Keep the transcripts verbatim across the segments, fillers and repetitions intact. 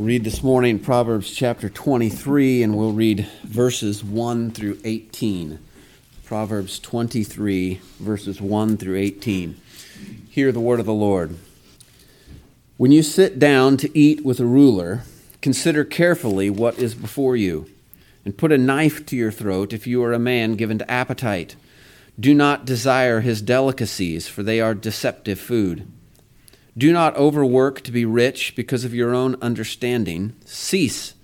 We'll read this morning Proverbs chapter twenty-three, and we'll read verses one through eighteen. Proverbs twenty-three, verses one through eighteen. Hear the word of the Lord. When you sit down to eat with a ruler, consider carefully what is before you, and put a knife to your throat if you are a man given to appetite. Do not desire his delicacies, for they are deceptive food. Do not overwork to be rich because of your own understanding. Cease.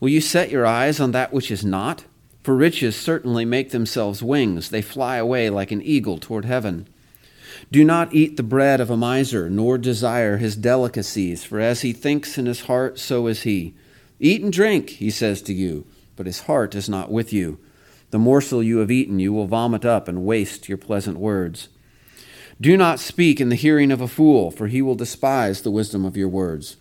Will you set your eyes on that which is not? For riches certainly make themselves wings. They fly away like an eagle toward heaven. Do not eat the bread of a miser, nor desire his delicacies, for as he thinks in his heart, so is he. Eat and drink, he says to you, but his heart is not with you. The morsel you have eaten you will vomit up and waste your pleasant words. Do not speak in the hearing of a fool, for he will despise the wisdom of your words.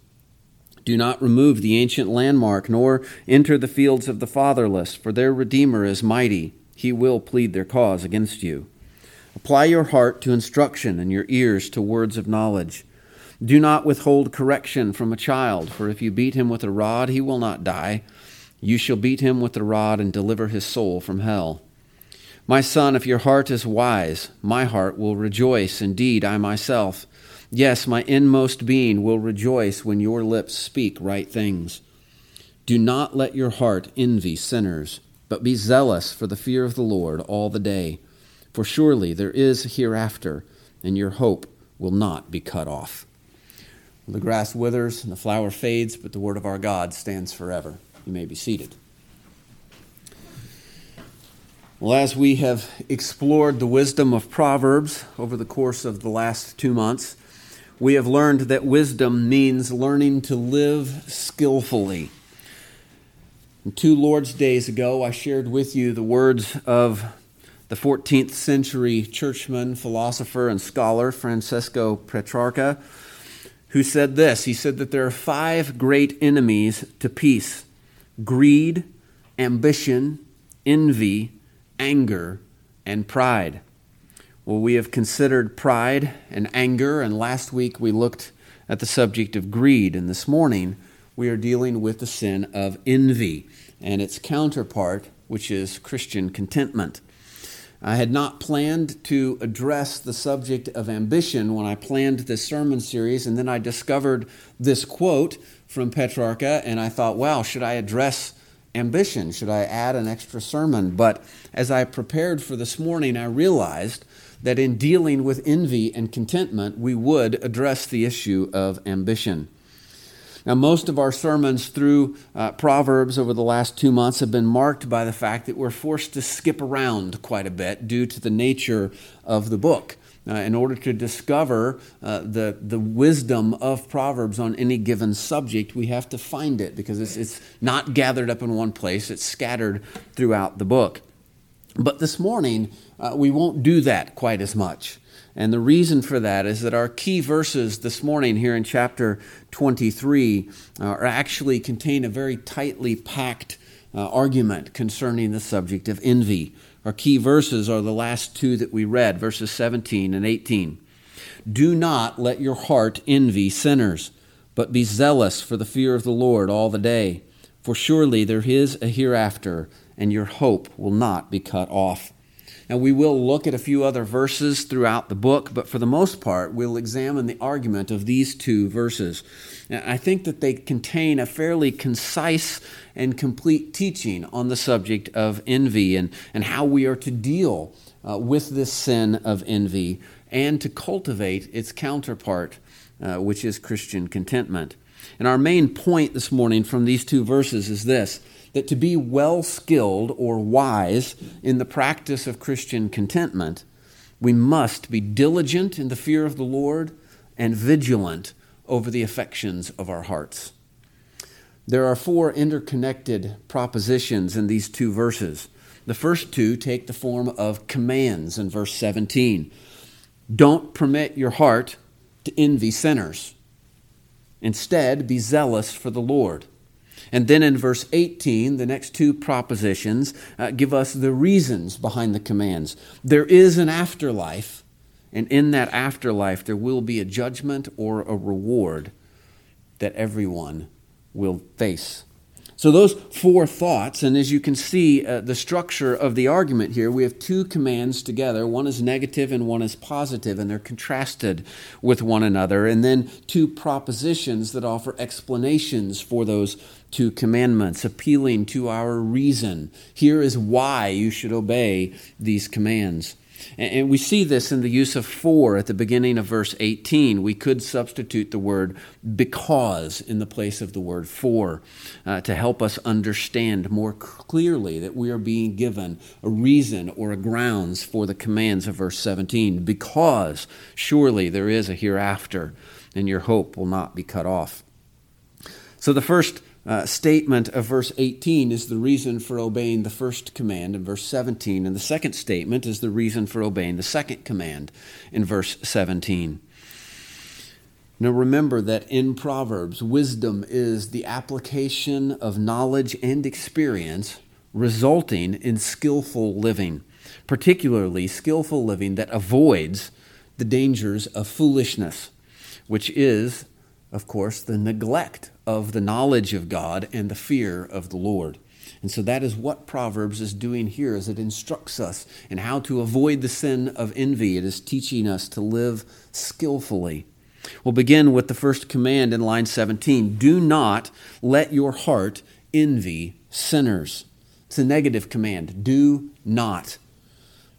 Do not remove the ancient landmark, nor enter the fields of the fatherless, for their Redeemer is mighty. He will plead their cause against you. Apply your heart to instruction and your ears to words of knowledge. Do not withhold correction from a child, for if you beat him with a rod, he will not die. You shall beat him with the rod and deliver his soul from hell. My son, if your heart is wise, my heart will rejoice. Indeed, I myself, yes, my inmost being will rejoice when your lips speak right things. Do not let your heart envy sinners, but be zealous for the fear of the Lord all the day. For surely there is hereafter, and your hope will not be cut off. The grass withers and the flower fades, but the word of our God stands forever. You may be seated. Well, as we have explored the wisdom of Proverbs over the course of the last two months, we have learned that wisdom means learning to live skillfully. And two Lord's Days ago, I shared with you the words of the fourteenth century churchman, philosopher, and scholar Francesco Petrarca, who said this. He said that there are five great enemies to peace: greed, ambition, envy, anger, and pride. Well, we have considered pride and anger, and last week we looked at the subject of greed, and this morning we are dealing with the sin of envy and its counterpart, which is Christian contentment. I had not planned to address the subject of ambition when I planned this sermon series, and then I discovered this quote from Petrarca, and I thought, wow, should I address ambition? Should I add an extra sermon? But as I prepared for this morning, I realized that in dealing with envy and contentment, we would address the issue of ambition. Now, most of our sermons through uh, Proverbs over the last two months have been marked by the fact that we're forced to skip around quite a bit due to the nature of the book. Uh, in order to discover uh, the the wisdom of Proverbs on any given subject, we have to find it because it's it's not gathered up in one place. It's scattered throughout the book. But this morning, uh, we won't do that quite as much. And the reason for that is that our key verses this morning here in chapter twenty-three uh, are actually contain a very tightly packed uh, argument concerning the subject of envy. Our key verses are the last two that we read, verses seventeen and eighteen. Do not let your heart envy sinners, but be zealous for the fear of the Lord all the day. For surely there is a hereafter, and your hope will not be cut off. Now, we will look at a few other verses throughout the book, but for the most part, we'll examine the argument of these two verses. Now, I think that they contain a fairly concise and complete teaching on the subject of envy and, and how we are to deal uh, with this sin of envy and to cultivate its counterpart, uh, which is Christian contentment. And our main point this morning from these two verses is this: that to be well-skilled or wise in the practice of Christian contentment, we must be diligent in the fear of the Lord and vigilant over the affections of our hearts. There are four interconnected propositions in these two verses. The first two take the form of commands in verse seventeen. Don't permit your heart to envy sinners. Instead, be zealous for the Lord. And then in verse eighteen, the next two propositions uh, give us the reasons behind the commands. There is an afterlife, and in that afterlife there will be a judgment or a reward that everyone will face. So those four thoughts, and as you can see uh, the structure of the argument here, we have two commands together. One is negative and one is positive, and they're contrasted with one another. And then two propositions that offer explanations for those two commandments, appealing to our reason. Here is why you should obey these commands. And we see this in the use of for at the beginning of verse eighteen. We could substitute the word because in the place of the word for uh, to help us understand more clearly that we are being given a reason or a grounds for the commands of verse seventeen. Because surely there is a hereafter, and your hope will not be cut off. So the first Uh, statement of verse eighteen is the reason for obeying the first command in verse seventeen, and the second statement is the reason for obeying the second command in verse seventeen. Now remember that in Proverbs, wisdom is the application of knowledge and experience resulting in skillful living, particularly skillful living that avoids the dangers of foolishness, which is, of course, the neglect of the knowledge of God and the fear of the Lord. And so that is what Proverbs is doing here, as it instructs us in how to avoid the sin of envy. It is teaching us to live skillfully. We'll begin with the first command in line seventeen. Do not let your heart envy sinners. It's a negative command. Do not.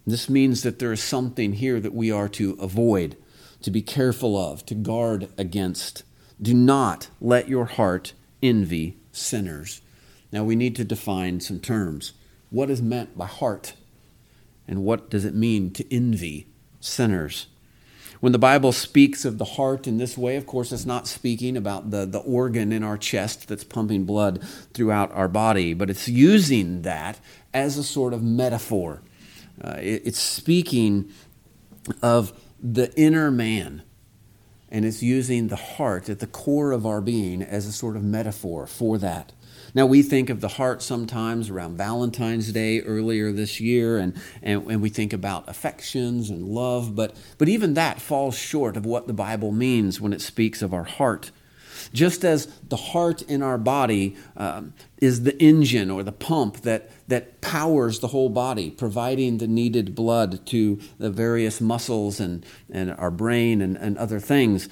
This means that there is something here that we are to avoid, to be careful of, to guard against. Do not let your heart envy sinners. Now we need to define some terms. What is meant by heart? And what does it mean to envy sinners? When the Bible speaks of the heart in this way, of course, it's not speaking about the, the organ in our chest that's pumping blood throughout our body, but it's using that as a sort of metaphor. Uh, it, it's speaking of the inner man. And it's using the heart at the core of our being as a sort of metaphor for that. Now, we think of the heart sometimes around Valentine's Day earlier this year, and, and, and we think about affections and love, but, but even that falls short of what the Bible means when it speaks of our heart. Just as the heart in our body um, is the engine or the pump that, that powers the whole body, providing the needed blood to the various muscles and, and our brain and, and other things,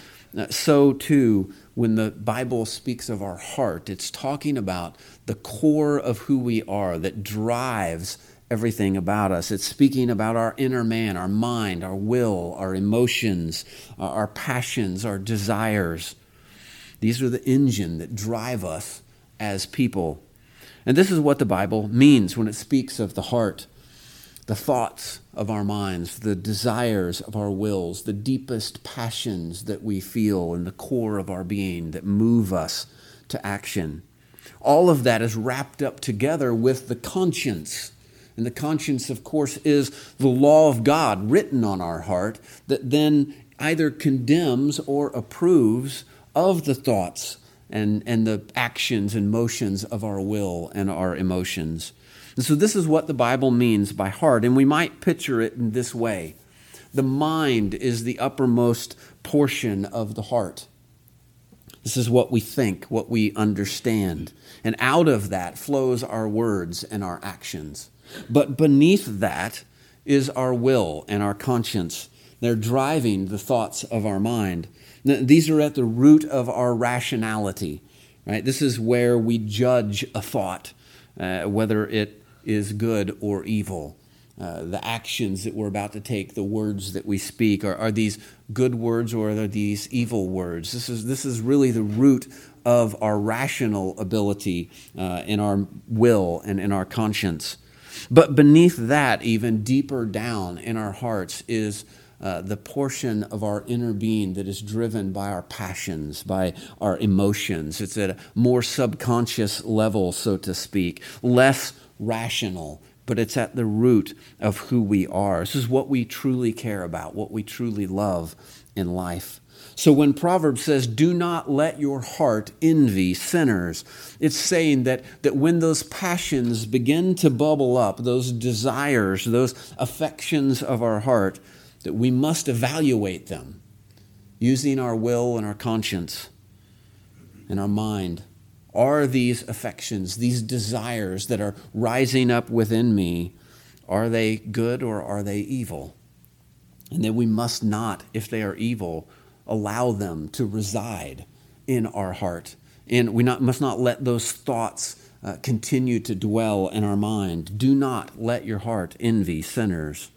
so too, when the Bible speaks of our heart, it's talking about the core of who we are that drives everything about us. It's speaking about our inner man, our mind, our will, our emotions, our passions, our desires. These are the engine that drive us as people. And this is what the Bible means when it speaks of the heart, the thoughts of our minds, the desires of our wills, the deepest passions that we feel in the core of our being that move us to action. All of that is wrapped up together with the conscience. And the conscience, of course, is the law of God written on our heart that then either condemns or approves of the thoughts and, and the actions and motions of our will and our emotions. And so this is what the Bible means by heart, and we might picture it in this way. The mind is the uppermost portion of the heart. This is what we think, what we understand, and out of that flows our words and our actions. But beneath that is our will and our conscience. They're driving the thoughts of our mind. These are at the root of our rationality, right? This is where we judge a thought, uh, whether it is good or evil. Uh, the actions that we're about to take, the words that we speak, are, are these good words or are these evil words? This is, this is really the root of our rational ability uh, in our will and in our conscience. But beneath that, even deeper down in our hearts, is Uh, the portion of our inner being that is driven by our passions, by our emotions. It's at a more subconscious level, so to speak, less rational, but it's at the root of who we are. This is what we truly care about, what we truly love in life. So when Proverbs says, do not let your heart envy sinners, it's saying that, that when those passions begin to bubble up, those desires, those affections of our heart, that we must evaluate them using our will and our conscience and our mind Are these affections, these desires that are rising up within me, are they good or are they evil? And that we must not, if they are evil, allow them to reside in our heart. And we not, must not let those thoughts uh, continue to dwell in our mind. Do not let your heart envy sinners.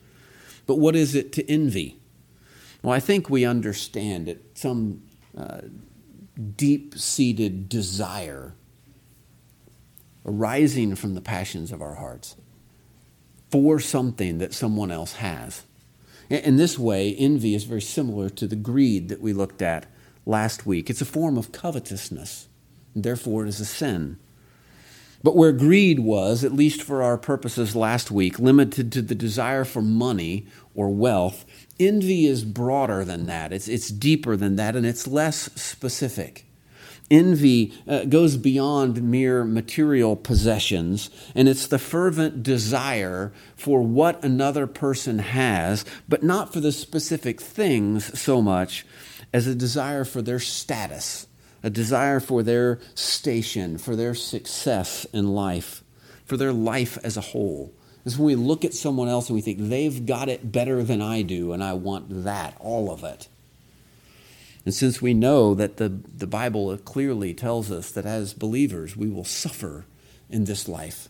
But what is it to envy? Well, I think we understand it, some uh, deep-seated desire arising from the passions of our hearts for something that someone else has. In this way, envy is very similar to the greed that we looked at last week. It's a form of covetousness, and therefore it is a sin. But where greed was, at least for our purposes last week, limited to the desire for money or wealth, envy is broader than that. It's, it's deeper than that, and it's less specific. Envy uh, goes beyond mere material possessions, and it's the fervent desire for what another person has, but not for the specific things so much as a desire for their status, a desire for their station, for their success in life, for their life as a whole. It's when we look at someone else and we think, they've got it better than I do, and I want that, all of it. And since we know that the, the Bible clearly tells us that as believers we will suffer in this life.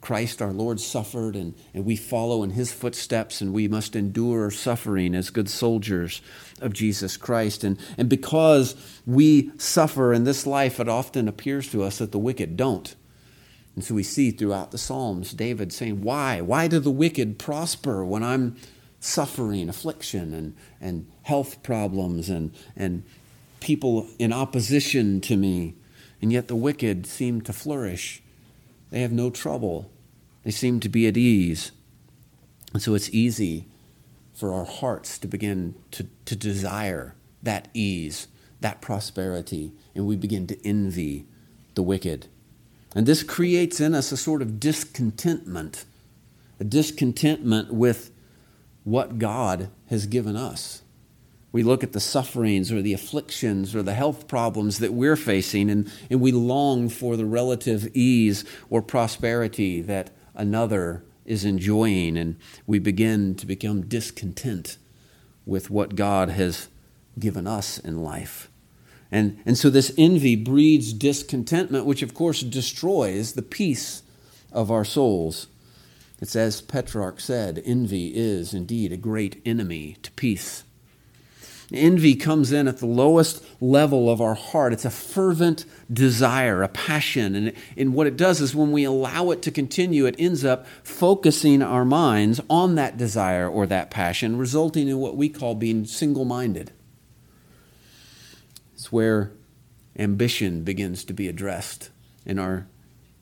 Christ our Lord suffered, and, and we follow in his footsteps, and we must endure suffering as good soldiers of Jesus Christ. And, and because we suffer in this life, it often appears to us that the wicked don't. And so we see throughout the Psalms David saying, why? Why do the wicked prosper when I'm suffering, affliction, and, and health problems, and, and people in opposition to me? And yet the wicked seem to flourish. They have no trouble. They seem to be at ease. And so it's easy for our hearts to begin to, to desire that ease, that prosperity, and we begin to envy the wicked. And this creates in us a sort of discontentment, a discontentment with what God has given us. We look at the sufferings or the afflictions or the health problems that we're facing, and, and we long for the relative ease or prosperity that another is enjoying, and we begin to become discontent with what God has given us in life. And, and so this envy breeds discontentment, which of course destroys the peace of our souls. It's as Petrarch said, envy is indeed a great enemy to peace. Envy comes in at the lowest level of our heart. It's a fervent desire, a passion. And, and what it does is when we allow it to continue, it ends up focusing our minds on that desire or that passion, resulting in what we call being single-minded. It's where ambition begins to be addressed in our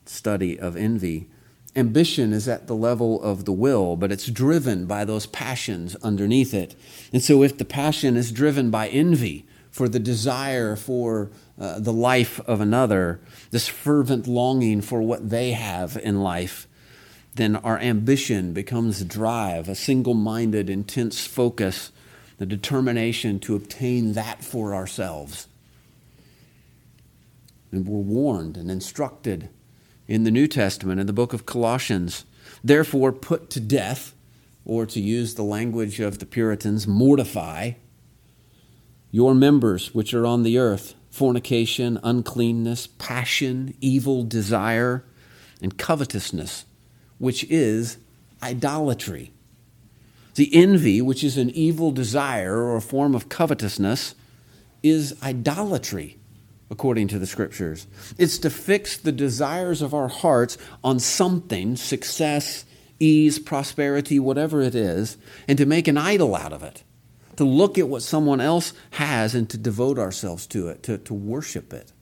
study of envy. Ambition is at the level of the will, but it's driven by those passions underneath it. And so if the passion is driven by envy for the desire for uh, the life of another, this fervent longing for what they have in life, then our ambition becomes a drive, a single-minded, intense focus, the determination to obtain that for ourselves. And we're warned and instructed in the New Testament, in the book of Colossians, therefore put to death, or to use the language of the Puritans, mortify your members which are on the earth, fornication, uncleanness, passion, evil desire, and covetousness, which is idolatry. The envy, which is an evil desire or a form of covetousness, is idolatry. According to the scriptures, it's to fix the desires of our hearts on something, success, ease, prosperity, whatever it is, and to make an idol out of it, to look at what someone else has and to devote ourselves to it, to, to worship it.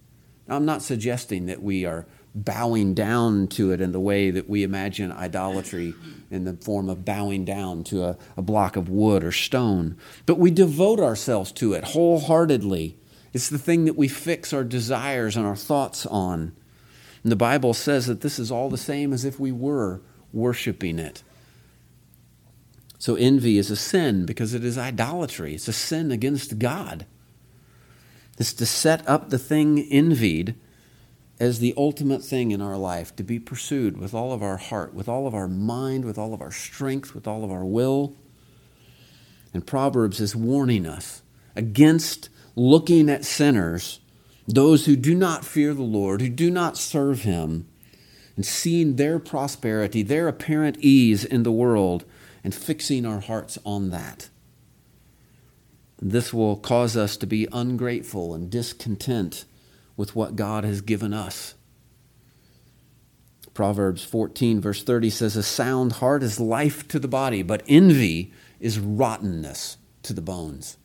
Now, I'm not suggesting that we are bowing down to it in the way that we imagine idolatry in the form of bowing down to a, a block of wood or stone, but we devote ourselves to it wholeheartedly. It's the thing that we fix our desires and our thoughts on. And the Bible says that this is all the same as if we were worshiping it. So envy is a sin because it is idolatry. It's a sin against God. It's to set up the thing envied as the ultimate thing in our life, to be pursued with all of our heart, with all of our mind, with all of our strength, with all of our will. And Proverbs is warning us against looking at sinners, those who do not fear the Lord, who do not serve Him, and seeing their prosperity, their apparent ease in the world, and fixing our hearts on that. This will cause us to be ungrateful and discontent with what God has given us. Proverbs fourteen, verse thirty says, "A sound heart is life to the body, but envy is rottenness to the bones."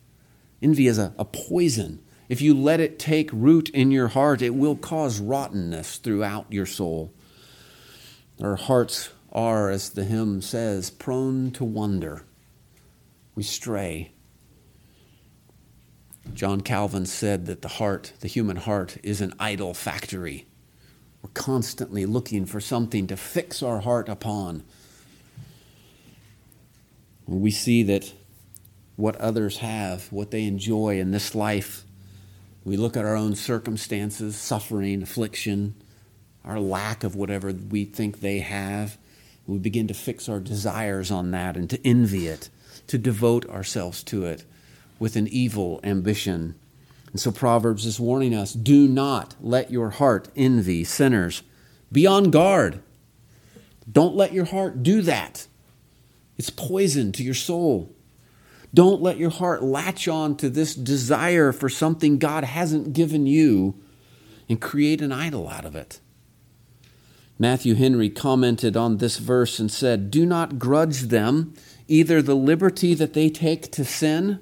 Envy is a, a poison. If you let it take root in your heart, it will cause rottenness throughout your soul. Our hearts are, as the hymn says, prone to wander. We stray. John Calvin said that the heart, the human heart, is an idol factory. We're constantly looking for something to fix our heart upon. We see that what others have, what they enjoy in this life, we look at our own circumstances, suffering, affliction, our lack of whatever we think they have. We begin to fix our desires on that and to envy it, to devote ourselves to it with an evil ambition. And so Proverbs is warning us, do not let your heart envy sinners. Be on guard. Don't let your heart do that. It's poison to your soul. Don't let your heart latch on to this desire for something God hasn't given you and create an idol out of it. Matthew Henry commented on this verse and said, "Do not grudge them either the liberty that they take to sin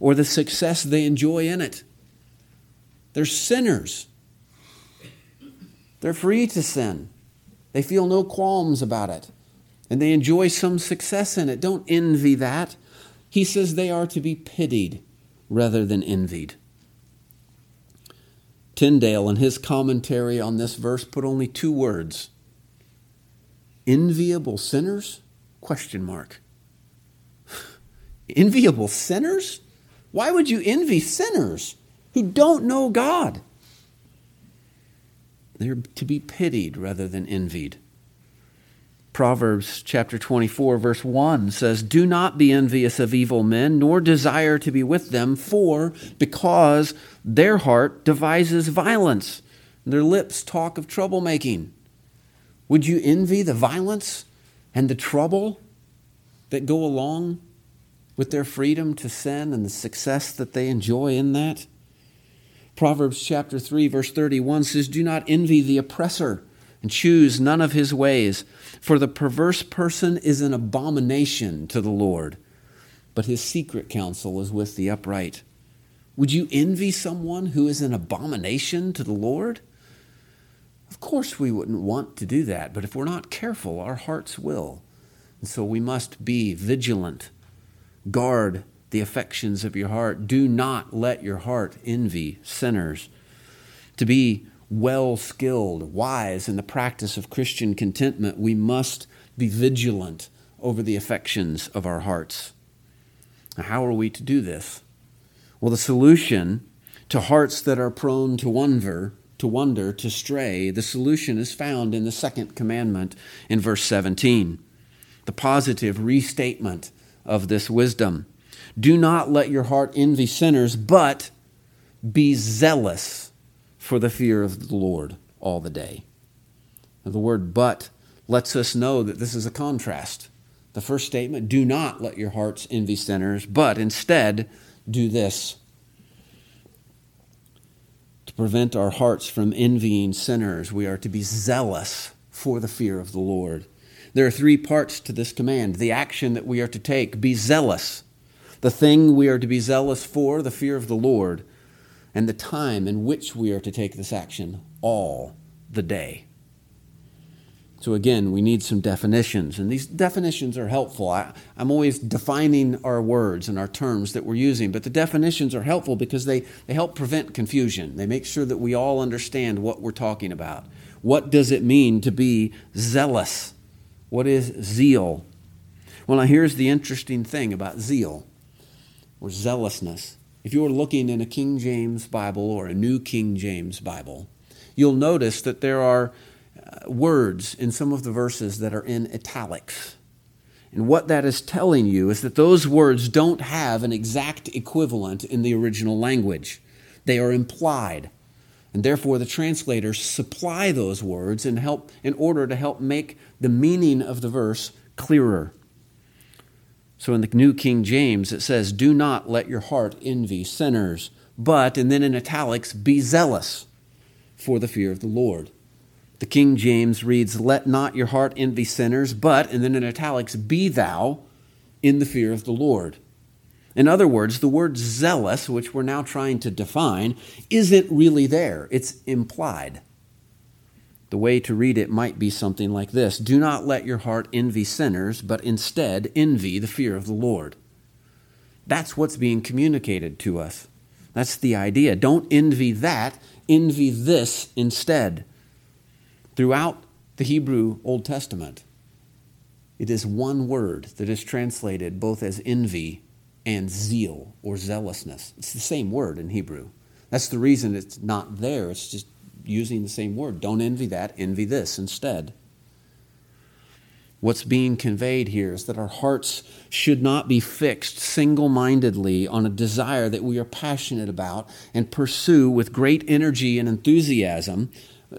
or the success they enjoy in it." They're sinners. They're free to sin. They feel no qualms about it, and they enjoy some success in it. Don't envy that. He says they are to be pitied rather than envied. Tyndale, in his commentary on this verse, put only two words. Enviable sinners? Question mark. Enviable sinners? Why would you envy sinners who don't know God? They're to be pitied rather than envied. Proverbs chapter twenty-four, verse one says, "Do not be envious of evil men, nor desire to be with them, for because their heart devises violence, and their lips talk of troublemaking." Would you envy the violence and the trouble that go along with their freedom to sin and the success that they enjoy in that? Proverbs chapter three, verse thirty-one says, "Do not envy the oppressor, and choose none of his ways. For the perverse person is an abomination to the Lord, but his secret counsel is with the upright." Would you envy someone who is an abomination to the Lord? Of course we wouldn't want to do that, but if we're not careful, our hearts will. And so we must be vigilant. Guard the affections of your heart. Do not let your heart envy sinners. To be well-skilled, wise in the practice of Christian contentment, we must be vigilant over the affections of our hearts. Now, how are we to do this? Well, the solution to hearts that are prone to wander, to wander, to stray, the solution is found in the second commandment in verse seventeen, the positive restatement of this wisdom. "Do not let your heart envy sinners, but be zealous for the fear of the Lord all the day." Now, the word "but" lets us know that this is a contrast. The first statement, do not let your hearts envy sinners, but instead do this. To prevent our hearts from envying sinners, we are to be zealous for the fear of the Lord. There are three parts to this command. The action that we are to take, be zealous. The thing we are to be zealous for, the fear of the Lord. And the time in which we are to take this action, all the day. So again, we need some definitions, and these definitions are helpful. I, I'm always defining our words and our terms that we're using, but the definitions are helpful because they, they help prevent confusion. They make sure that we all understand what we're talking about. What does it mean to be zealous? What is zeal? Well, now here's the interesting thing about zeal or zealousness. If you were looking in a King James Bible or a New King James Bible, you'll notice that there are words in some of the verses that are in italics. And what that is telling you is that those words don't have an exact equivalent in the original language. They are implied. And therefore, the translators supply those words and help in order to help make the meaning of the verse clearer. So in the New King James, it says, "Do not let your heart envy sinners, but," and then in italics, "be zealous for the fear of the Lord." The King James reads, "Let not your heart envy sinners, but," and then in italics, "be thou in the fear of the Lord." In other words, the word zealous, which we're now trying to define, isn't really there. It's implied. The way to read it might be something like this: "Do not let your heart envy sinners, but instead envy the fear of the Lord." That's what's being communicated to us. That's the idea. Don't envy that, envy this instead. Throughout the Hebrew Old Testament, it is one word that is translated both as envy and zeal or zealousness. It's the same word in Hebrew. That's the reason it's not there. It's just using the same word. Don't envy that, envy this instead. What's being conveyed here is that our hearts should not be fixed single-mindedly on a desire that we are passionate about and pursue with great energy and enthusiasm.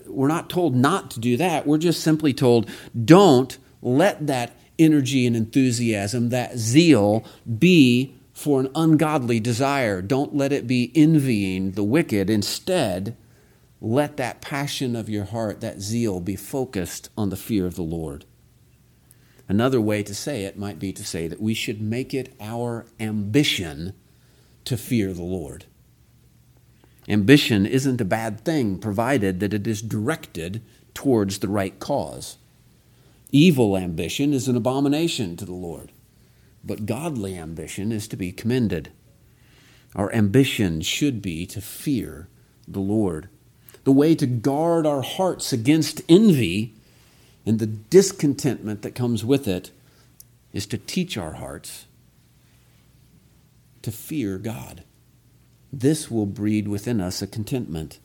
We're not told not to do that. We're just simply told, don't let that energy and enthusiasm, that zeal, be for an ungodly desire. Don't let it be envying the wicked. Instead, let that passion of your heart, that zeal, be focused on the fear of the Lord. Another way to say it might be to say that we should make it our ambition to fear the Lord. Ambition isn't a bad thing, provided that it is directed towards the right cause. Evil ambition is an abomination to the Lord, but godly ambition is to be commended. Our ambition should be to fear the Lord. The way to guard our hearts against envy and the discontentment that comes with it is to teach our hearts to fear God. This will breed within us a contentment.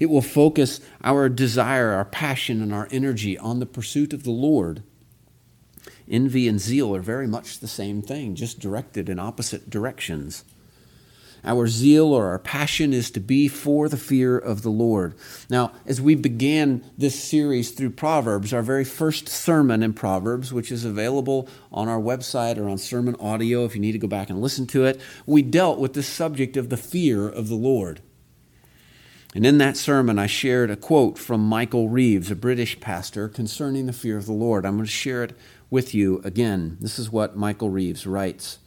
It will focus our desire, our passion, and our energy on the pursuit of the Lord. Envy and zeal are very much the same thing, just directed in opposite directions. Our zeal or our passion is to be for the fear of the Lord. Now, as we began this series through Proverbs, our very first sermon in Proverbs, which is available on our website or on SermonAudio if you need to go back and listen to it, we dealt with the subject of the fear of the Lord. And in that sermon, I shared a quote from Michael Reeves, a British pastor, concerning the fear of the Lord. I'm going to share it with you again. This is what Michael Reeves writes.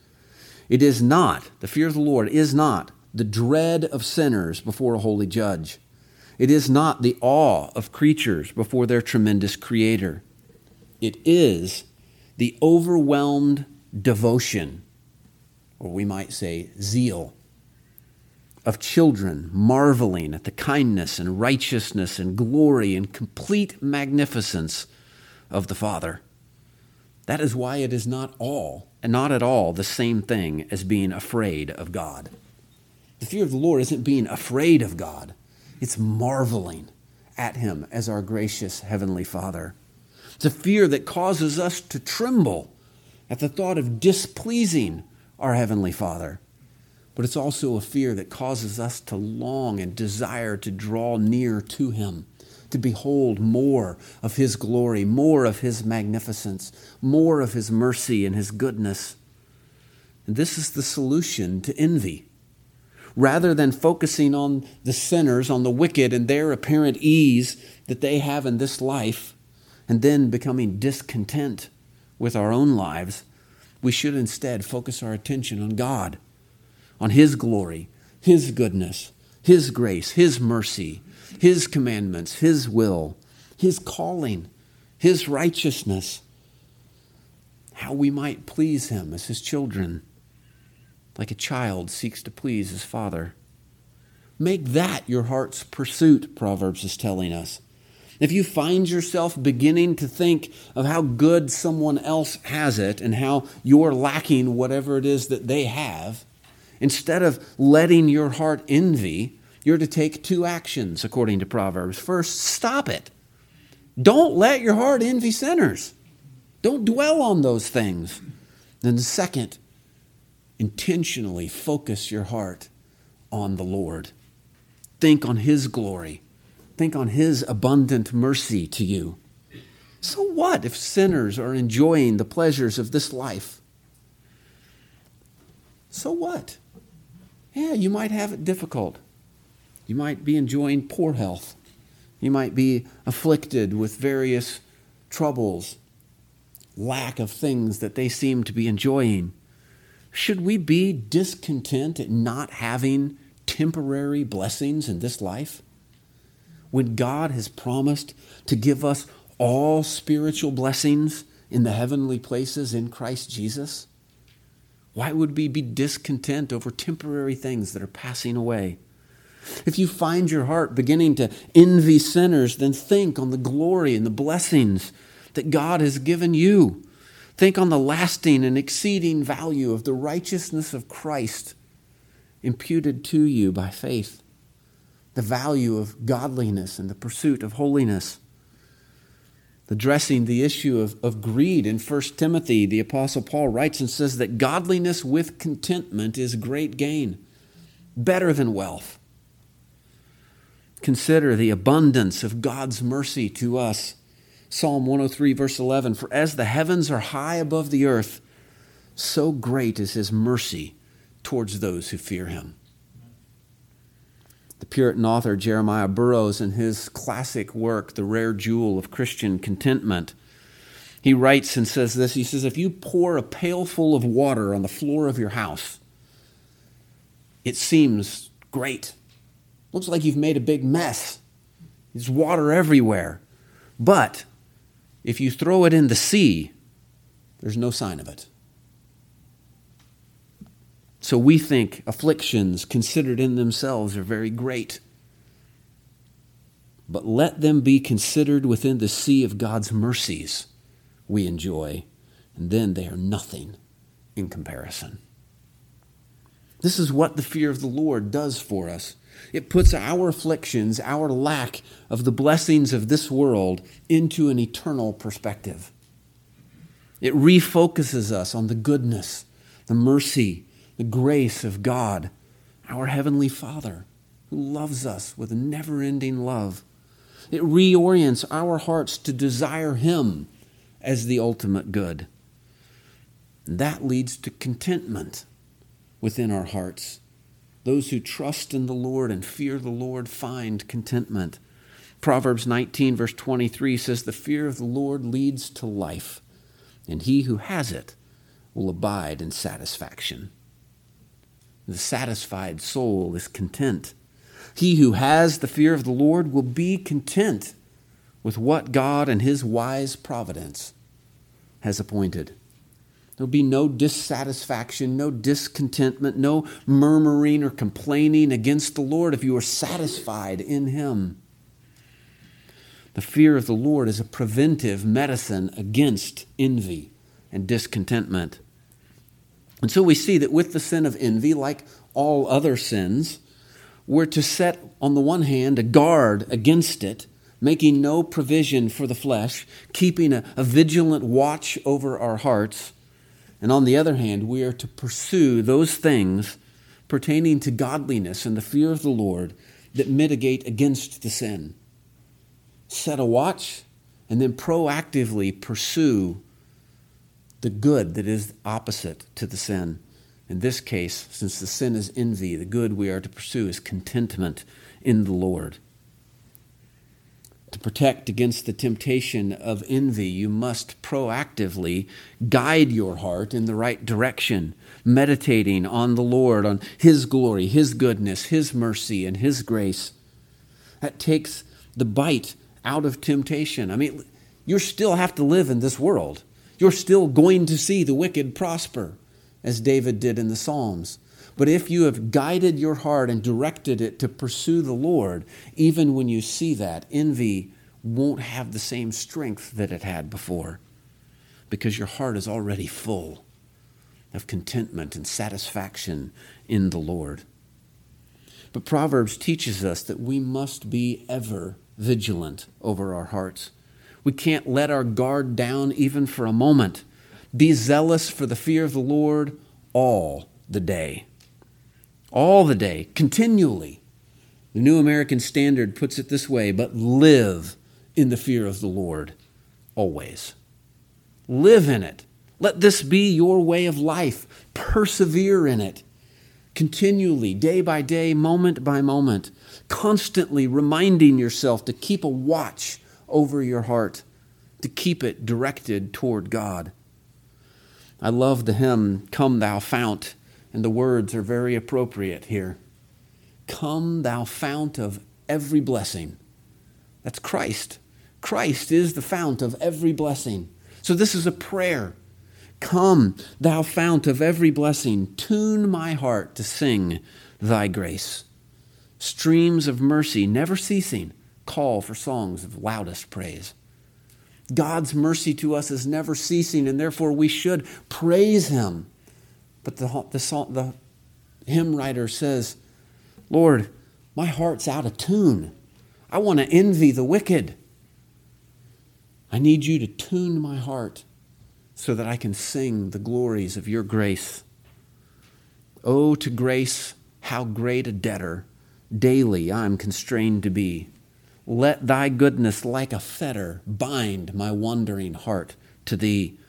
It is not, the fear of the Lord is not the dread of sinners before a holy judge. It is not the awe of creatures before their tremendous creator. It is the overwhelmed devotion, or we might say zeal, of children marveling at the kindness and righteousness and glory and complete magnificence of the Father. That is why it is not all and not at all the same thing as being afraid of God. The fear of the Lord isn't being afraid of God. It's marveling at Him as our gracious Heavenly Father. It's a fear that causes us to tremble at the thought of displeasing our Heavenly Father. But it's also a fear that causes us to long and desire to draw near to Him, to behold more of His glory, more of His magnificence, more of His mercy and His goodness. And this is the solution to envy. Rather than focusing on the sinners, on the wicked, and their apparent ease that they have in this life, and then becoming discontent with our own lives, we should instead focus our attention on God, on His glory, His goodness, His grace, His mercy, His commandments, His will, His calling, His righteousness, how we might please Him as His children, like a child seeks to please his father. Make that your heart's pursuit, Proverbs is telling us. If you find yourself beginning to think of how good someone else has it and how you're lacking whatever it is that they have, instead of letting your heart envy, you're to take two actions, according to Proverbs. First, stop it. Don't let your heart envy sinners. Don't dwell on those things. Then second, intentionally focus your heart on the Lord. Think on His glory. Think on His abundant mercy to you. So what if sinners are enjoying the pleasures of this life? So what? Yeah, you might have it difficult. You might be enjoying poor health. You might be afflicted with various troubles, lack of things that they seem to be enjoying. Should we be discontent at not having temporary blessings in this life, when God has promised to give us all spiritual blessings in the heavenly places in Christ Jesus? Why would we be discontent over temporary things that are passing away? If you find your heart beginning to envy sinners, then think on the glory and the blessings that God has given you. Think on the lasting and exceeding value of the righteousness of Christ imputed to you by faith, the value of godliness and the pursuit of holiness. Addressing the issue of, of greed in First Timothy, the Apostle Paul writes and says that godliness with contentment is great gain, better than wealth. Consider the abundance of God's mercy to us. Psalm one oh three, verse eleven, "For as the heavens are high above the earth, so great is His mercy towards those who fear Him." The Puritan author Jeremiah Burroughs, in his classic work, The Rare Jewel of Christian Contentment, he writes and says this, he says, "If you pour a pailful of water on the floor of your house, it seems great. Looks like you've made a big mess. There's water everywhere. But if you throw it in the sea, there's no sign of it." So we think afflictions considered in themselves are very great. But let them be considered within the sea of God's mercies we enjoy, and then they are nothing in comparison. This is what the fear of the Lord does for us. It puts our afflictions, our lack of the blessings of this world, into an eternal perspective. It refocuses us on the goodness, the mercy, the grace of God, our Heavenly Father, who loves us with a never-ending love. It reorients our hearts to desire Him as the ultimate good. And that leads to contentment within our hearts. Those who trust in the Lord and fear the Lord find contentment. Proverbs nineteen, verse twenty-three says, "The fear of the Lord leads to life, and he who has it will abide in satisfaction." The satisfied soul is content. He who has the fear of the Lord will be content with what God and His wise providence has appointed. There'll be no dissatisfaction, no discontentment, no murmuring or complaining against the Lord if you are satisfied in Him. The fear of the Lord is a preventive medicine against envy and discontentment. And so we see that with the sin of envy, like all other sins, we're to set, on the one hand, a guard against it, making no provision for the flesh, keeping a, a vigilant watch over our hearts. And on the other hand, we are to pursue those things pertaining to godliness and the fear of the Lord that mitigate against the sin. Set a watch and then proactively pursue the good that is opposite to the sin. In this case, since the sin is envy, the good we are to pursue is contentment in the Lord. To protect against the temptation of envy, you must proactively guide your heart in the right direction, meditating on the Lord, on His glory, His goodness, His mercy, and His grace. That takes the bite out of temptation. I mean, you still have to live in this world. You're still going to see the wicked prosper, as David did in the Psalms. But if you have guided your heart and directed it to pursue the Lord, even when you see that, envy won't have the same strength that it had before, because your heart is already full of contentment and satisfaction in the Lord. But Proverbs teaches us that we must be ever vigilant over our hearts. We can't let our guard down even for a moment. Be zealous for the fear of the Lord all the day. All the day, continually. The New American Standard puts it this way, but live in the fear of the Lord always. Live in it. Let this be your way of life. Persevere in it. Continually, day by day, moment by moment, constantly reminding yourself to keep a watch over your heart, to keep it directed toward God. I love the hymn, Come Thou Fount, and the words are very appropriate here. Come Thou Fount of every blessing. That's Christ. Christ is the fount of every blessing. So this is a prayer. Come, Thou Fount of every blessing, tune my heart to sing Thy grace. Streams of mercy, never ceasing, call for songs of loudest praise. God's mercy to us is never ceasing, and therefore we should praise Him. But the, the, the hymn writer says, Lord, my heart's out of tune. I want to envy the wicked. I need you to tune my heart so that I can sing the glories of your grace. Oh, to grace, how great a debtor daily I am constrained to be. Let thy goodness like a fetter bind my wandering heart to thee.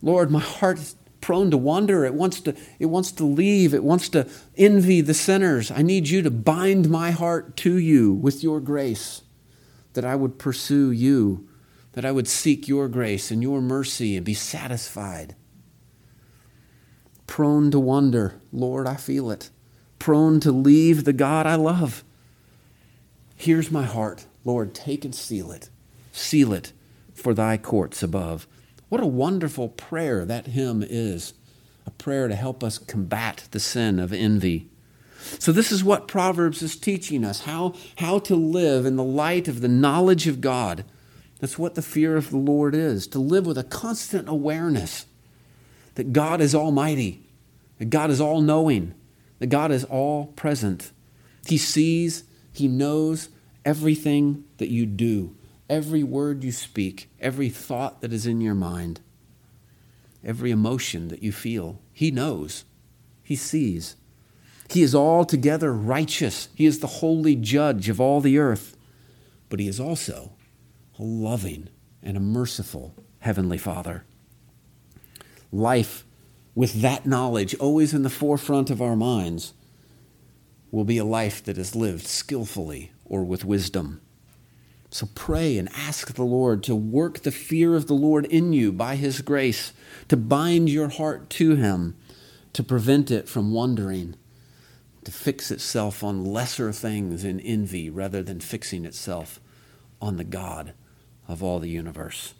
Lord, my heart is prone to wander. It wants to, it wants to leave. It wants to envy the sinners. I need you to bind my heart to you with your grace, that I would pursue you, that I would seek your grace and your mercy and be satisfied. Prone to wander, Lord, I feel it. Prone to leave the God I love. Here's my heart, Lord, take and seal it. Seal it for thy courts above. What a wonderful prayer that hymn is. A prayer to help us combat the sin of envy. So this is what Proverbs is teaching us, how, how to live in the light of the knowledge of God. That's what the fear of the Lord is, to live with a constant awareness that God is almighty, that God is all-knowing, that God is all-present. He sees, He knows everything that you do, every word you speak, every thought that is in your mind, every emotion that you feel. He knows. He sees. He is altogether righteous. He is the holy judge of all the earth, but He is also a loving and a merciful Heavenly Father. Life with that knowledge always in the forefront of our minds will be a life that is lived skillfully or with wisdom. So pray and ask the Lord to work the fear of the Lord in you by His grace, to bind your heart to Him, to prevent it from wandering, to fix itself on lesser things in envy rather than fixing itself on the God of all the universe.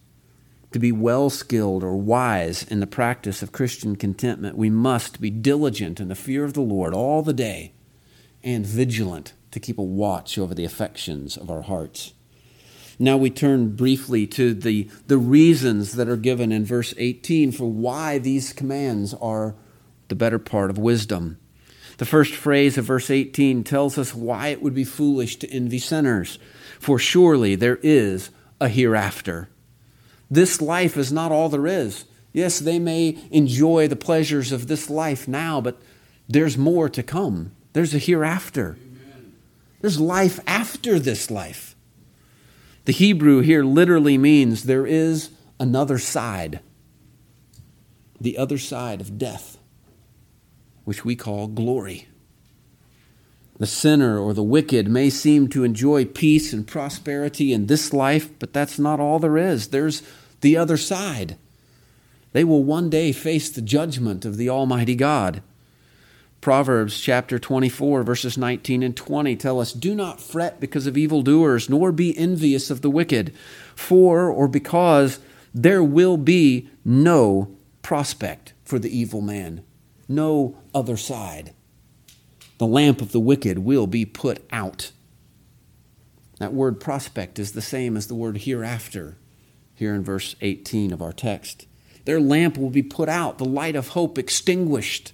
To be well-skilled or wise in the practice of Christian contentment, we must be diligent in the fear of the Lord all the day and vigilant to keep a watch over the affections of our hearts. Now we turn briefly to the, the reasons that are given in verse eighteen for why these commands are the better part of wisdom. The first phrase of verse eighteen tells us why it would be foolish to envy sinners. For surely there is a hereafter. This life is not all there is. Yes, they may enjoy the pleasures of this life now, but there's more to come. There's a hereafter. Amen. There's life after this life. The Hebrew here literally means there is another side. The other side of death, which we call glory. The sinner or the wicked may seem to enjoy peace and prosperity in this life, but that's not all there is. There's the other side. They will one day face the judgment of the Almighty God. Proverbs chapter twenty-four, verses nineteen and twenty tell us, do not fret because of evildoers, nor be envious of the wicked, for or because there will be no prospect for the evil man, no other side. The lamp of the wicked will be put out. That word prospect is the same as the word hereafter, here in verse eighteen of our text. Their lamp will be put out, the light of hope extinguished.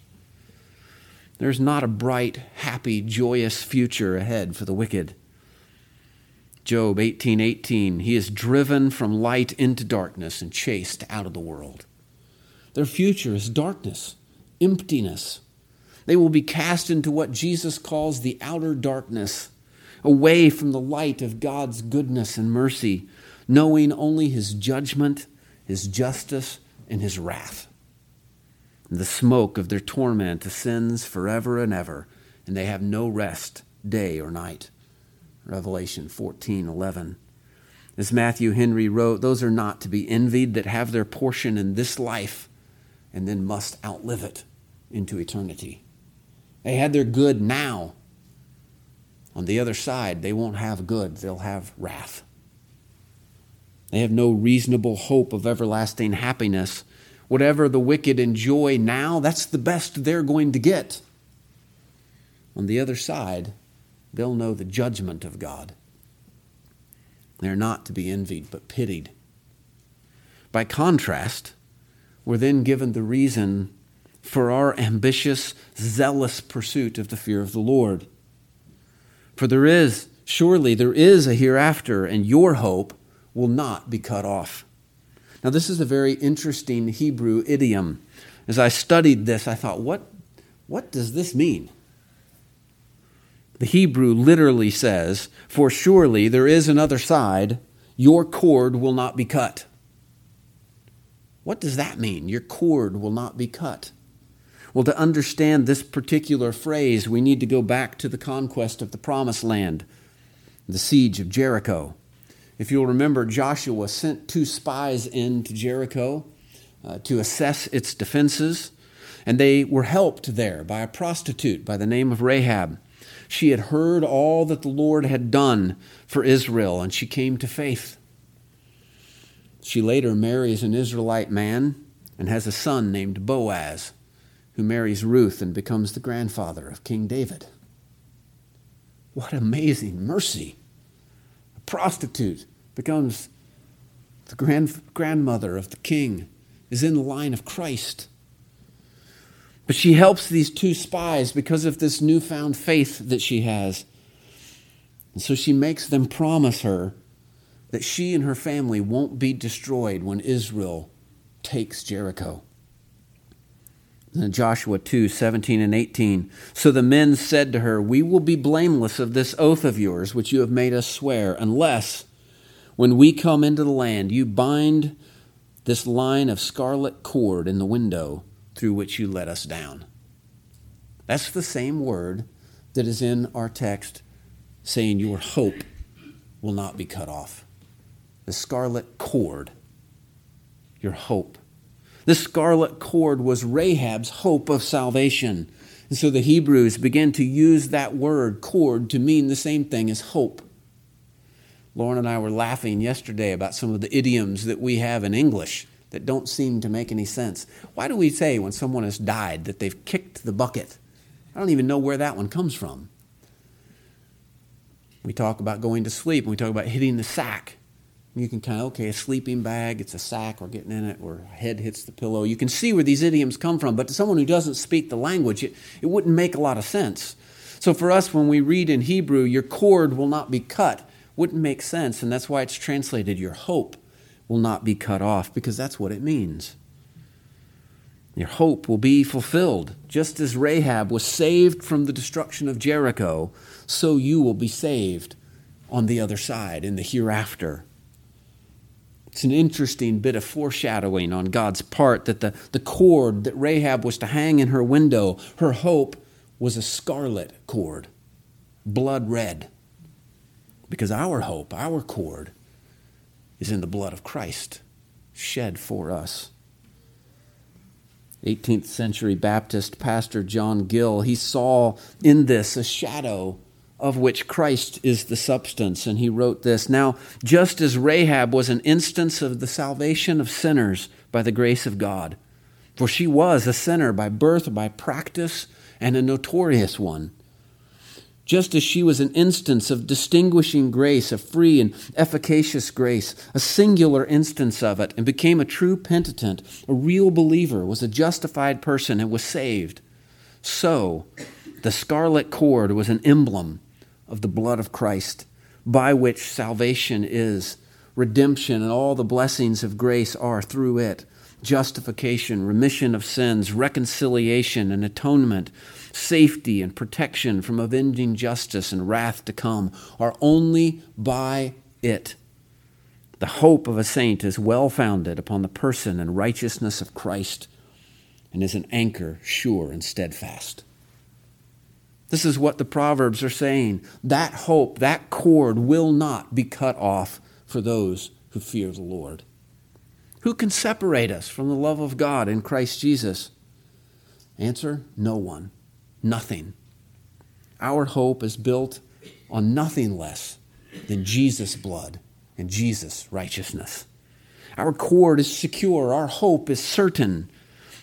There's not a bright, happy, joyous future ahead for the wicked. Job eighteen eighteen, he is driven from light into darkness and chased out of the world. Their future is darkness, emptiness. They will be cast into what Jesus calls the outer darkness, away from the light of God's goodness and mercy, knowing only his judgment, his justice, and his wrath. The smoke of their torment ascends forever and ever, and they have no rest day or night. Revelation fourteen eleven. As Matthew Henry wrote, those are not to be envied that have their portion in this life and then must outlive it into eternity. They had their good now. On the other side, they won't have good. They'll have wrath. They have no reasonable hope of everlasting happiness. Whatever the wicked enjoy now, that's the best they're going to get. On the other side, they'll know the judgment of God. They're not to be envied, but pitied. By contrast, we're then given the reason for our ambitious, zealous pursuit of the fear of the Lord. For there is, surely there is a hereafter, and your hope will not be cut off. Now, this is a very interesting Hebrew idiom. As I studied this, I thought, what, what does this mean? The Hebrew literally says, for surely there is another side, your cord will not be cut. What does that mean? Your cord will not be cut. Well, to understand this particular phrase, we need to go back to the conquest of the Promised Land, the siege of Jericho. If you'll remember, Joshua sent two spies into Jericho uh, to assess its defenses, and they were helped there by a prostitute by the name of Rahab. She had heard all that the Lord had done for Israel, and she came to faith. She later marries an Israelite man and has a son named Boaz, who marries Ruth and becomes the grandfather of King David. What amazing mercy! Prostitute becomes the grand, grandmother of the king, is in the line of Christ. But she helps these two spies because of this newfound faith that she has. And so she makes them promise her that she and her family won't be destroyed when Israel takes Jericho. In Joshua two seventeen and eighteen, so the men said to her, we will be blameless of this oath of yours, which you have made us swear, unless when we come into the land, you bind this line of scarlet cord in the window through which you let us down. That's the same word that is in our text saying your hope will not be cut off. The scarlet cord, your hope. The scarlet cord was Rahab's hope of salvation. And so the Hebrews began to use that word, cord, to mean the same thing as hope. Lauren and I were laughing yesterday about some of the idioms that we have in English that don't seem to make any sense. Why do we say when someone has died that they've kicked the bucket? I don't even know where that one comes from. We talk about going to sleep, and we talk about hitting the sack. You can kind of, okay, a sleeping bag, it's a sack, we're getting in it, or head hits the pillow. You can see where these idioms come from, but to someone who doesn't speak the language, it, it wouldn't make a lot of sense. So for us, when we read in Hebrew, your cord will not be cut, wouldn't make sense, and that's why it's translated, your hope will not be cut off, because that's what it means. Your hope will be fulfilled. Just as Rahab was saved from the destruction of Jericho, so you will be saved on the other side, in the hereafter. It's an interesting bit of foreshadowing on God's part that the, the cord that Rahab was to hang in her window, her hope was a scarlet cord, blood red. Because our hope, our cord, is in the blood of Christ shed for us. eighteenth century Baptist pastor John Gill, he saw in this a shadow of which Christ is the substance. And he wrote this, now, just as Rahab was an instance of the salvation of sinners by the grace of God, for she was a sinner by birth, by practice, and a notorious one. Just as she was an instance of distinguishing grace, a free and efficacious grace, a singular instance of it, and became a true penitent, a real believer, was a justified person and was saved, So the scarlet cord was an emblem of the blood of Christ, by which salvation is, redemption and all the blessings of grace are through it, justification, remission of sins, reconciliation and atonement, safety and protection from avenging justice and wrath to come are only by it. The hope of a saint is well founded upon the person and righteousness of Christ, and is an anchor sure and steadfast. This is what the Proverbs are saying. That hope, that cord will not be cut off for those who fear the Lord. Who can separate us from the love of God in Christ Jesus? Answer, no one, nothing. Our hope is built on nothing less than Jesus' blood and Jesus' righteousness. Our cord is secure. Our hope is certain.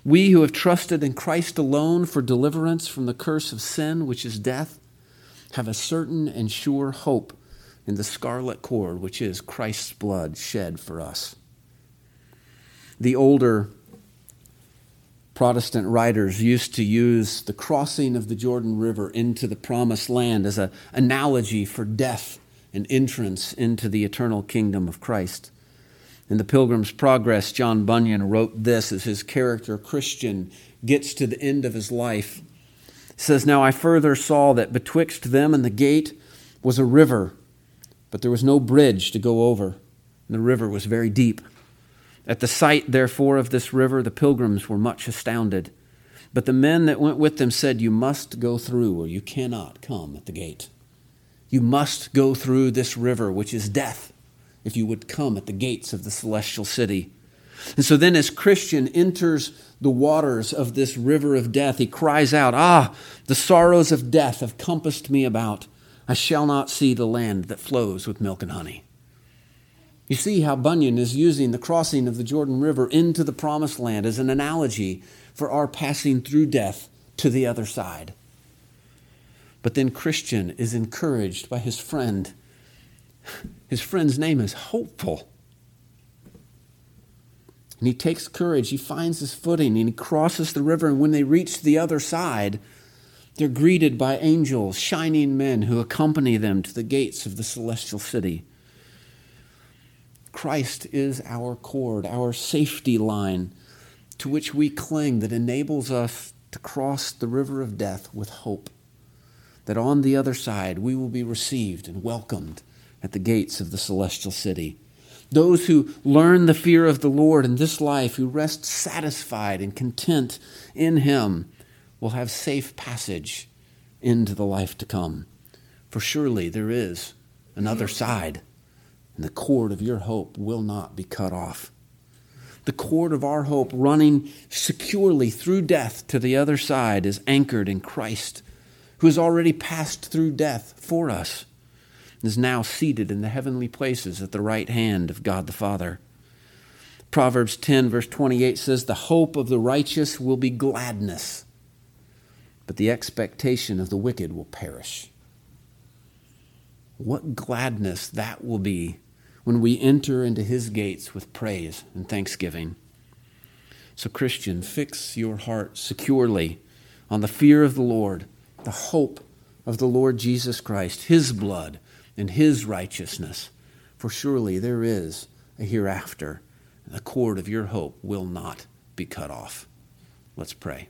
We who have trusted in Christ alone for deliverance from the curse of sin, which is death, have a certain and sure hope in the scarlet cord, which is Christ's blood shed for us. The older Protestant writers used to use the crossing of the Jordan River into the Promised Land as an analogy for death and entrance into the eternal kingdom of Christ. In The Pilgrim's Progress, John Bunyan wrote this as his character, Christian, gets to the end of his life. It says, "Now I further saw that betwixt them and the gate was a river, but there was no bridge to go over, and the river was very deep. At the sight, therefore, of this river, the pilgrims were much astounded. But the men that went with them said, 'You must go through, or you cannot come at the gate.' You must go through this river, which is death, if you would come at the gates of the celestial city." And so then as Christian enters the waters of this river of death, he cries out, "Ah, the sorrows of death have compassed me about. I shall not see the land that flows with milk and honey." You see how Bunyan is using the crossing of the Jordan River into the Promised Land as an analogy for our passing through death to the other side. But then Christian is encouraged by his friend. His friend's name is Hopeful. And he takes courage, he finds his footing, and he crosses the river. And when they reach the other side, they're greeted by angels, shining men who accompany them to the gates of the celestial city. Christ is our cord, our safety line to which we cling that enables us to cross the river of death with hope, that on the other side we will be received and welcomed at the gates of the celestial city. Those who learn the fear of the Lord in this life, who rest satisfied and content in Him, will have safe passage into the life to come. For surely there is another side, and the cord of your hope will not be cut off. The cord of our hope, running securely through death to the other side, is anchored in Christ, who has already passed through death for us, is now seated in the heavenly places at the right hand of God the Father. Proverbs ten, verse twenty-eight says, "The hope of the righteous will be gladness, but the expectation of the wicked will perish." What gladness that will be when we enter into His gates with praise and thanksgiving. So, Christian, fix your heart securely on the fear of the Lord, the hope of the Lord Jesus Christ, His blood, and His righteousness, for surely there is a hereafter, and the cord of your hope will not be cut off. Let's pray.